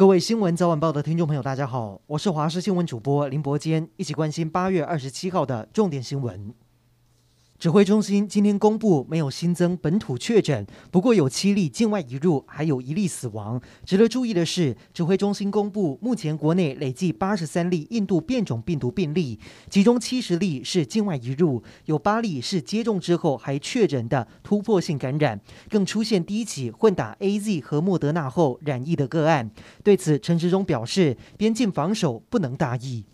各位新闻早晚报的听众朋友，大家好，我是华视新闻主播林伯坚，一起关心8月27号的重点新闻。指挥中心今天公布没有新增本土确诊，不过有7例境外移入，还有1例死亡。值得注意的是，指挥中心公布目前国内累计83例印度变种病毒病例，其中70例是境外移入，有8例是接种之后还确诊的突破性感染，更出现第一起混打 AZ 和莫德纳后染疫的个案。对此，陈时中表示，边境防守不能大意。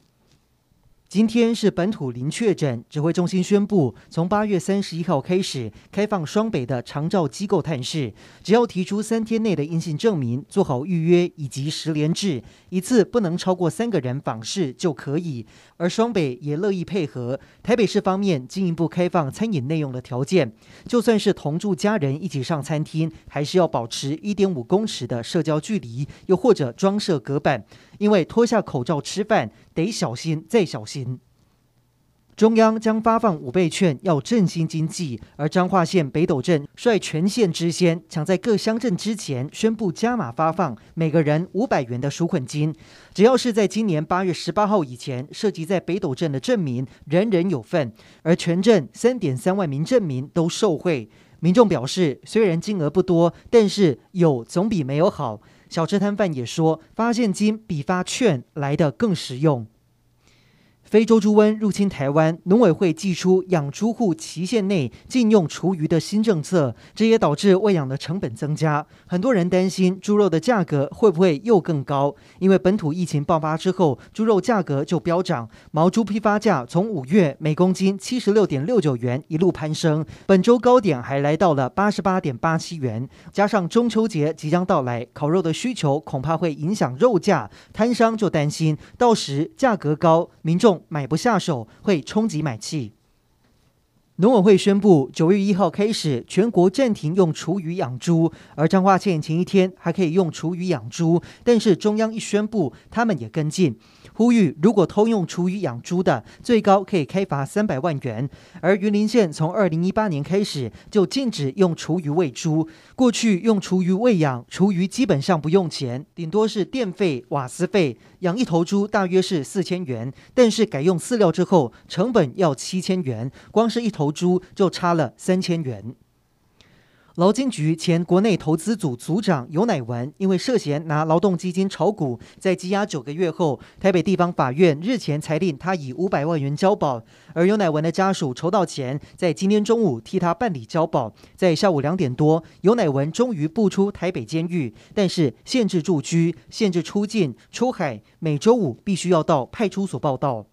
今天是本土零确诊，指挥中心宣布，从8月31号开始开放双北的长照机构探视，只要提出3天内的阴性证明，做好预约以及10连制，一次不能超过3个人访视就可以。而双北也乐意配合，台北市方面进一步开放餐饮内用的条件，就算是同住家人一起上餐厅，还是要保持 1.5 公尺的社交距离，又或者装设隔板，因为脱下口罩吃饭得小心再小心。中央将发放5倍券，要振兴经济，而彰化县北斗镇率全县之先，抢在各乡镇之前宣布加码发放每个人500元的纾困金。只要是在今年8月18号以前涉及在北斗镇的镇民，人人有份，而全镇 3.3 万名镇民都受惠。民众表示，虽然金额不多，但是有总比没有好。小吃摊贩也说，发现金比发券来得更实用。非洲猪瘟入侵台湾，农委会祭出养猪户期限内禁用厨余的新政策，这也导致喂养的成本增加。很多人担心猪肉的价格会不会又更高，因为本土疫情爆发之后，猪肉价格就飙涨，毛猪批发价从5月每公斤 76.69 元一路攀升，本周高点还来到了 88.87 元。加上中秋节即将到来，烤肉的需求恐怕会影响肉价，摊商就担心到时价格高，民众买不下手，会冲击买气。农委会宣布，9月1号开始全国暂停用厨余养猪，而彰化县前一天还可以用厨余养猪，但是中央一宣布，他们也跟进，呼吁如果偷用厨余养猪的，最高可以开罚300万元。而云林县从2018年开始就禁止用厨余喂猪，过去用厨余喂养，厨余基本上不用钱，顶多是电费、瓦斯费，养一头猪大约是4000元，但是改用饲料之后，成本要7000元，光是一头猪就差了3000元。劳金局前国内投资组组长游乃文，因为涉嫌拿劳动基金炒股，在羁押9个月后，台北地方法院日前裁定他以500万元交保。而游乃文的家属筹到钱，在今天中午替他办理交保。在下午2点多，游乃文终于步出台北监狱，但是限制住居、限制出境、出海，每周5必须要到派出所报到。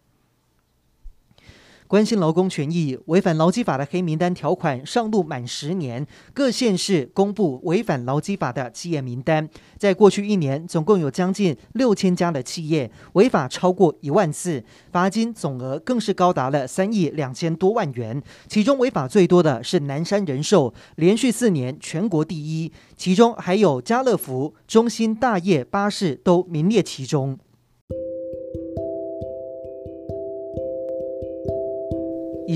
关心劳工权益，违反劳基法的黑名单条款上路满10年，各县市公布违反劳基法的企业名单。在过去1年，总共有将近6000家的企业违法超过1万次，罚金总额更是高达了3亿2000多万元。其中违法最多的是南山人寿，连续4年全国第一，其中还有家乐福、中兴大业、巴士都名列其中。以